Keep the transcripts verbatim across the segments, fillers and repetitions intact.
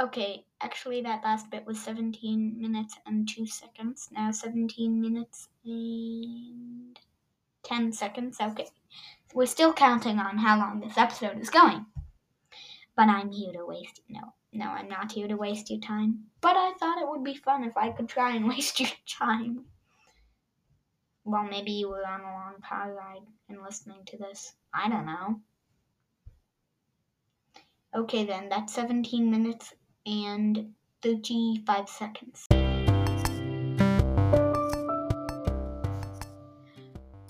Okay, actually that last bit was seventeen minutes and two seconds. Now seventeen minutes and ten seconds. Okay, we're still counting on how long this episode is going. But I'm here to waste... No, no, I'm not here to waste your time. But I thought it would be fun if I could try and waste your time. Well, maybe you were on a long car ride and listening to this. I don't know. Okay then, that's seventeen minutes and thirty-five seconds.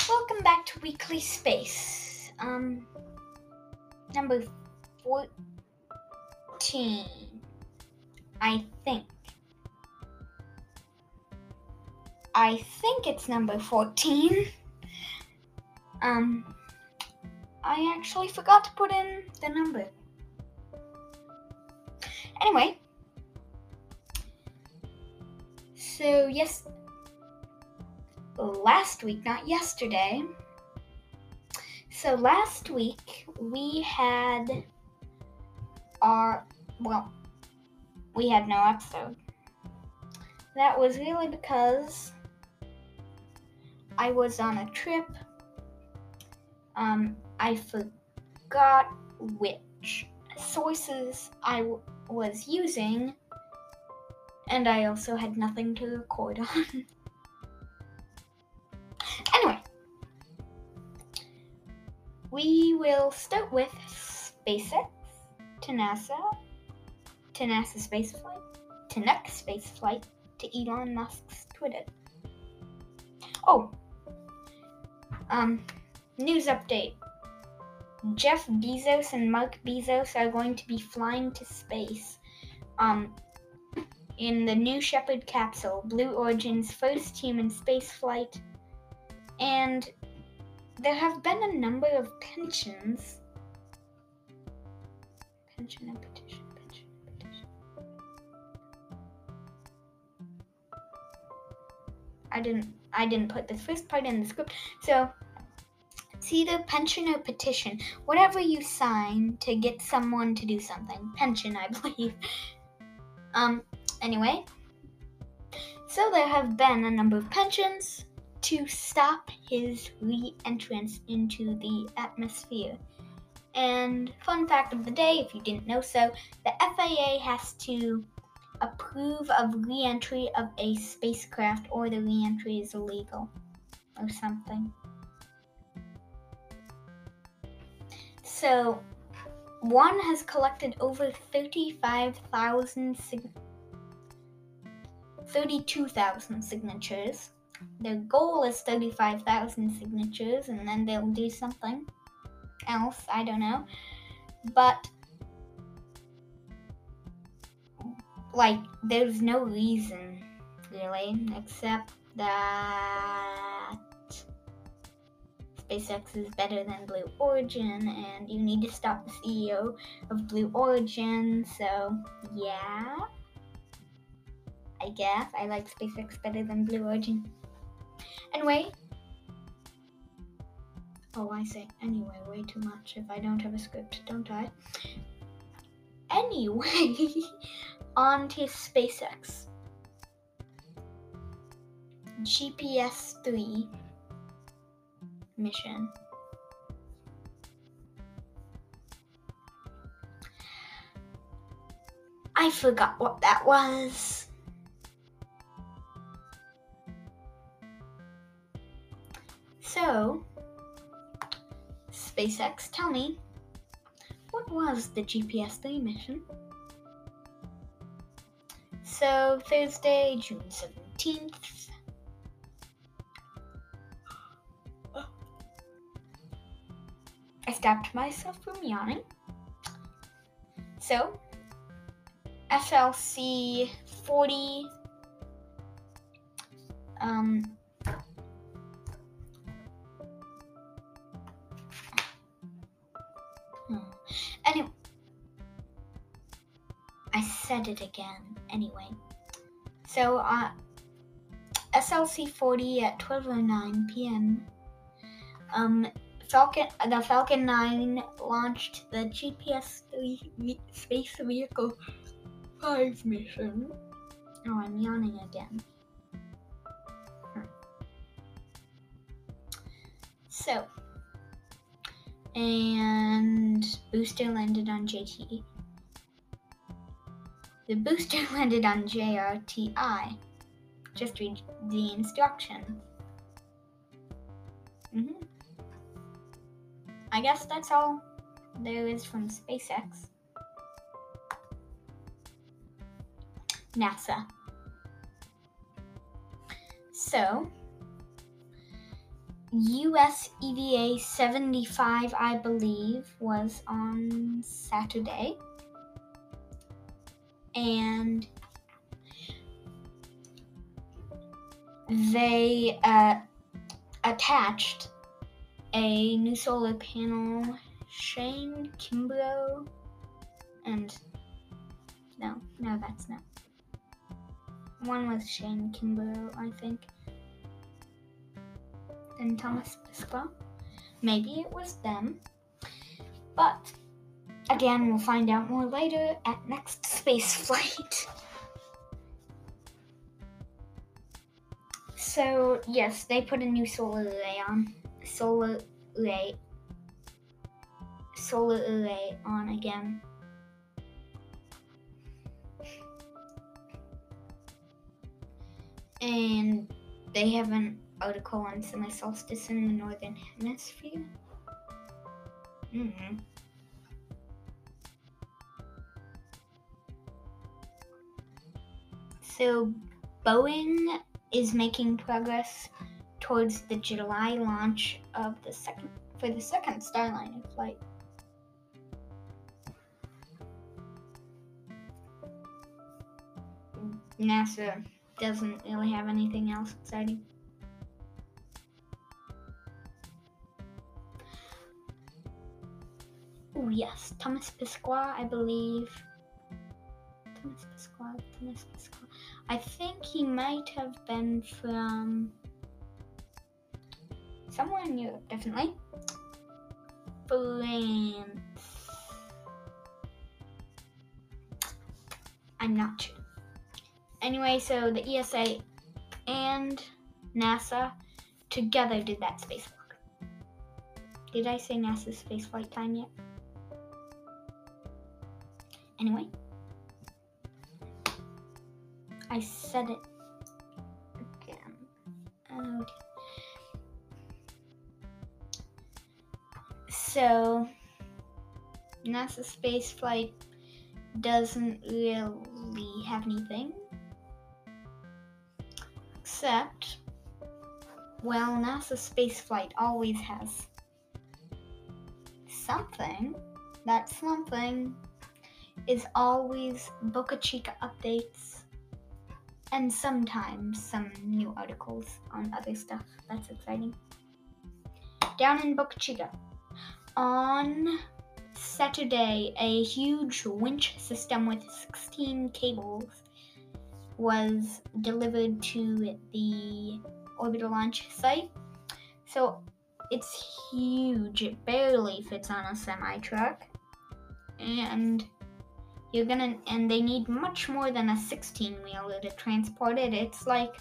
Welcome back to Weekly Space. Um, number fourteen, I think. I think it's number fourteen. Um, I actually forgot to put in the number. Anyway, so yes, last week, not yesterday, so last week we had our, well, we had no episode. That was really because I was on a trip. Um, I forgot which sources I w- was using, and I also had nothing to record on. Anyway, we will start with SpaceX, to NASA, to NASA spaceflight, to next spaceflight, to Elon Musk's Twitter. Oh, um, news update. Jeff Bezos and Mark Bezos are going to be flying to space um, in the New Shepard capsule, Blue Origin's first human spaceflight. And there have been a number of pensions. Pension and petition, pension and petition. I didn't, I didn't put the first part in the script, so... It's either pension or petition. Whatever you sign to get someone to do something. Pension, I believe. Um, anyway. So there have been a number of pensions to stop his re-entrance into the atmosphere. And fun fact of the day, if you didn't know so, the F A A has to approve of re-entry of a spacecraft or the re-entry is illegal. Or something. So, one has collected over thirty-five thousand, sig- thirty-two thousand signatures. Their goal is thirty-five thousand signatures, and then they'll do something else, I don't know. But, like, there's no reason, really, except that... SpaceX is better than Blue Origin, and you need to stop the C E O of Blue Origin, so yeah, I guess I like SpaceX better than Blue Origin. Anyway, oh, I say anyway way too much if I don't have a script, don't I? Anyway, on to SpaceX. G P S three. Mission. I forgot what that was. So, SpaceX, tell me, what was the G P S three mission? So, Thursday, June seventeenth. I stopped myself from yawning. So, S L C forty, um, hmm. anyway, I said it again, anyway, so, uh, S L C forty at twelve oh nine p.m, um, Falcon, the Falcon nine launched the G P S three space vehicle five mission. Oh, I'm yawning again. Hmm. So, and booster landed on J T. The booster landed on J R T I. Just read the instructions. Mm-hmm. I guess that's all there is from SpaceX. NASA. So, U S E V A seventy-five, I believe, was on Saturday. And they uh, attached a new solar panel, Shane Kimbrough, and no, no, that's not. One was Shane Kimbrough, I think. Then Thomas Pesquet. Maybe it was them. But, again, we'll find out more later at next space flight. So, yes, they put a new solar array on. Solar array. Solar array on again. And they have an article on summer solstice in the northern hemisphere. Mm-hmm. So Boeing is making progress towards the July launch of the second for the second Starliner flight. NASA doesn't really have anything else exciting. Oh yes, Thomas Pesquet, I believe. Thomas Pesquet, Thomas Pesquet. I think he might have been from somewhere in Europe, definitely. France. I'm not sure. Anyway, so the E S A and NASA together did that spacewalk. Did I say NASA's spaceflight time yet? Anyway, I said it again. Oh, dear. So, NASA's spaceflight doesn't really have anything. Except, well, NASA's spaceflight always has something. That something is always Boca Chica updates and sometimes some new articles on other stuff. That's exciting. Down in Boca Chica, on Saturday, a huge winch system with sixteen cables was delivered to the orbital launch site. So it's huge. It barely fits on a semi truck, and you're gonna and they need much more than a sixteen wheeler to transport it. It's like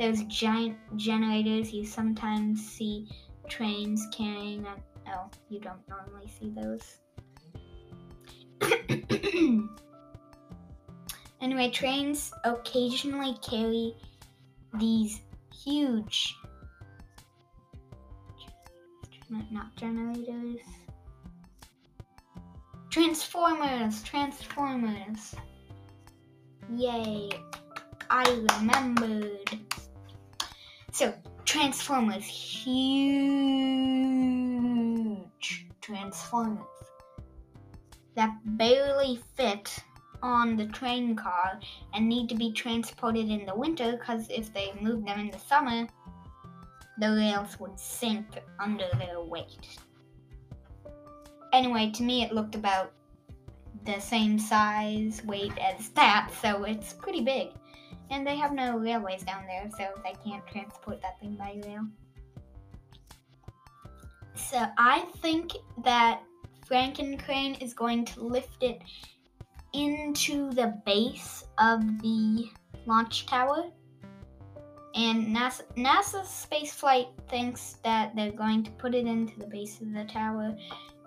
those giant generators you sometimes see trains carrying. On, oh, you don't normally see those. Anyway, trains occasionally carry these huge, not generators, transformers, transformers. Yay, I remembered. So, transformers, huge transformers that barely fit on the train car and need to be transported in the winter, because if they moved them in the summer, the rails would sink under their weight. Anyway, to me it looked about the same size, weight as that, so it's pretty big. And they have no railways down there, so they can't transport that thing by rail. So I think that Frankencrane is going to lift it into the base of the launch tower. And NASA, NASA's spaceflight thinks that they're going to put it into the base of the tower,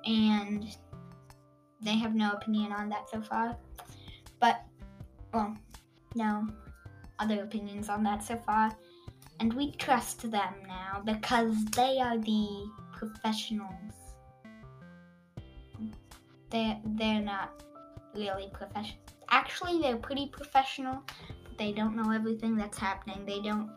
and they have no opinion on that so far. But, well, no other opinions on that so far. And we trust them now because they are the professionals. They're, they're not really professional. Actually, they're pretty professional. They don't know everything that's happening. They don't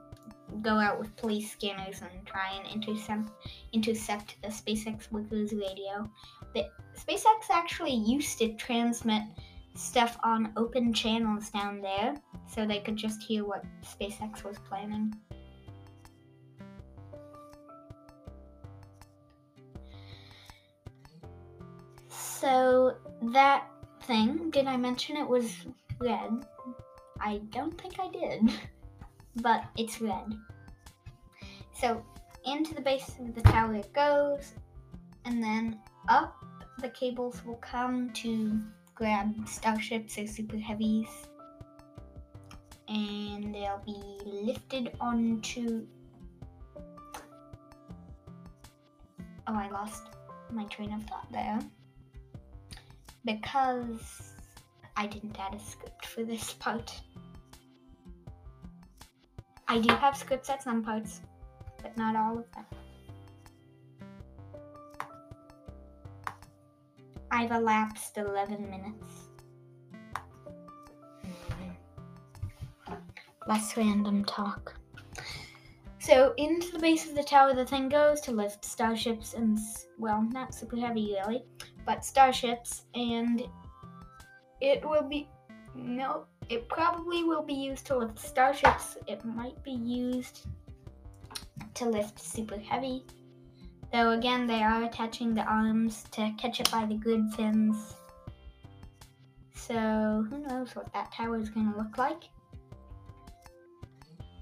go out with police scanners and try and intercept intercept the SpaceX workers' radio. The SpaceX actually used to transmit stuff on open channels down there, so they could just hear what SpaceX was planning. So that thing, did I mention it was red? I don't think I did, but it's red. So into the base of the tower it goes, and then up the cables will come to grab Starships or Super Heavies, and they'll be lifted onto... Oh, I lost my train of thought there, because I didn't add a script for this part. I do have scripts at some parts, but not all of them. I've elapsed eleven minutes. Less random talk. So into the base of the tower the thing goes to lift Starships and, well, not Super Heavy really, but Starships, and it will be, no, it probably will be used to lift Starships. It might be used to lift Super Heavy. Though again, they are attaching the arms to catch it by the grid fins. So, who knows what that tower is going to look like.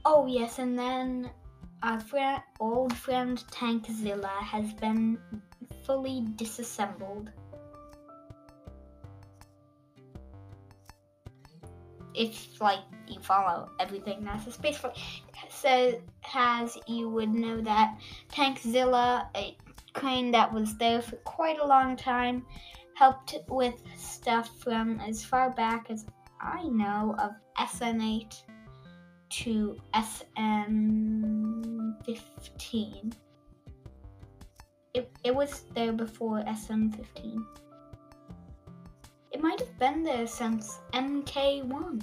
Oh yes, and then our friend, old friend Tankzilla has been fully disassembled. If, like, you follow everything NASA Spaceflight says, has, you would know that Tankzilla, a crane that was there for quite a long time, helped with stuff from as far back as I know of S N eight to S N fifteen. It, it was there before S N fifteen. It might have been there since M K one,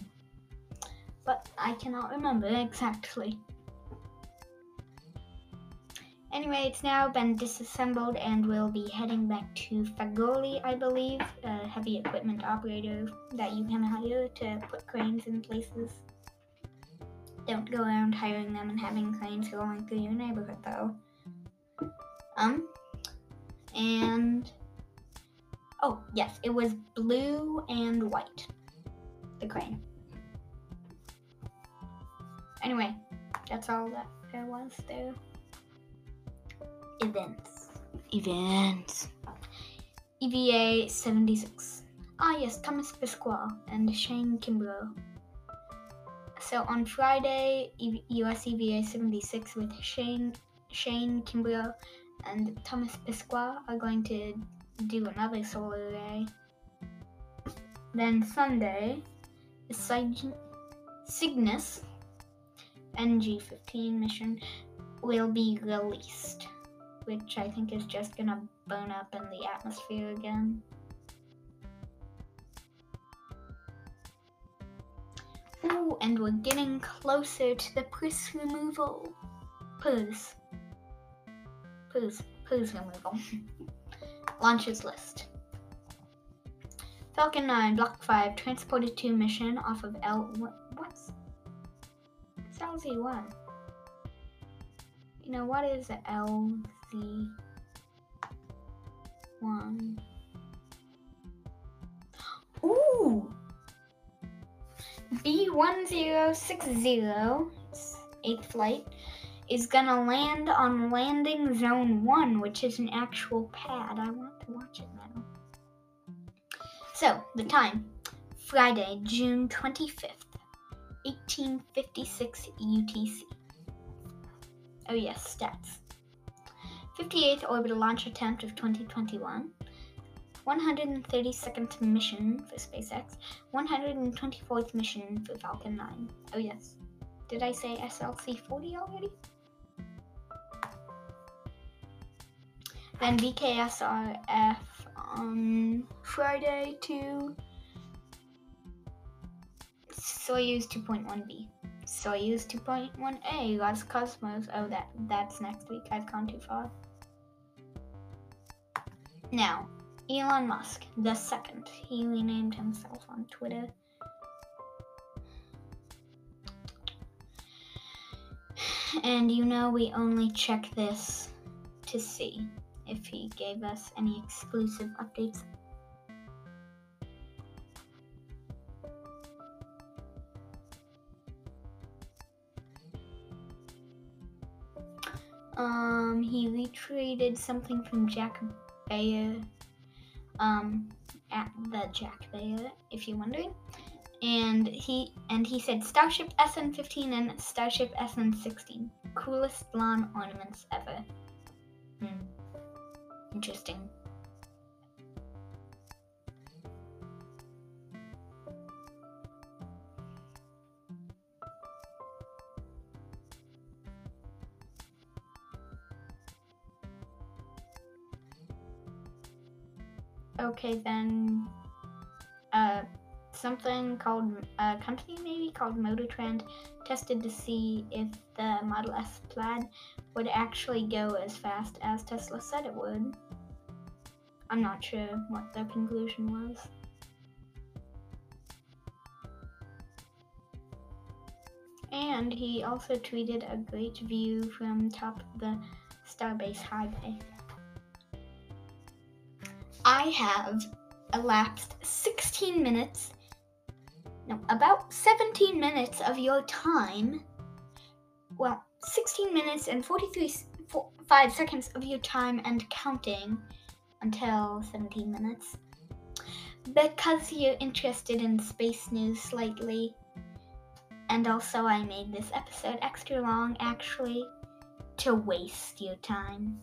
but I cannot remember exactly. Anyway, it's now been disassembled and we'll be heading back to Fagoli, I believe, a heavy equipment operator that you can hire to put cranes in places. Don't go around hiring them and having cranes rolling through your neighborhood, though. Um, and... Oh, yes, it was blue and white, the crane. Anyway, that's all that there was there. Events. Events. E V A seventy-six. Ah, yes, Thomas Pesquet and Shane Kimbrough. So on Friday, U S E V A seventy-six with Shane, Shane Kimbrough and Thomas Pesquet are going to do another solar array. Then Sunday is Cyg- Cygnus N G fifteen mission will be released, which I think is just gonna burn up in the atmosphere again. Ooh, and we're getting closer to the purse removal. Purse. Purse. Purse removal. Launches list. Falcon nine, Block five, Transporter two mission off of L... What, what's... It's L Z one. You know, what is L Z one? Ooh! B ten sixty, eighth flight, is gonna land on landing zone one, which is an actual pad. I want to watch it now. So, the time, Friday, June twenty-fifth, eighteen fifty-six U T C. Oh yes, stats. fifty-eighth orbital launch attempt of twenty twenty-one. one hundred thirty-second mission for SpaceX. one hundred twenty-fourth mission for Falcon nine. Oh yes. Did I say S L C forty already? Then B K S R F on Friday to Soyuz two point one B. Soyuz two point one A, Roscosmos. Oh, that that's next week. I've gone too far. Now, Elon Musk, the second. He renamed himself on Twitter. And you know we only check this to see if he gave us any exclusive updates. Um, he retweeted something from Jack Bayer, um, at the Jack Bayer, if you're wondering. And he and he said Starship S N fifteen and Starship S N sixteen, coolest lawn ornaments ever. Hmm. Interesting. Okay, then, uh, something called, a company maybe, called Motortrend tested to see if the Model S Plaid would actually go as fast as Tesla said it would. I'm not sure what their conclusion was. And he also tweeted a great view from top of the Starbase highway. I have elapsed sixteen minutes. No, about seventeen minutes of your time, well, sixteen minutes and forty-three, forty-five seconds of your time and counting until seventeen minutes. Because you're interested in space news slightly, and also I made this episode extra long, actually, to waste your time.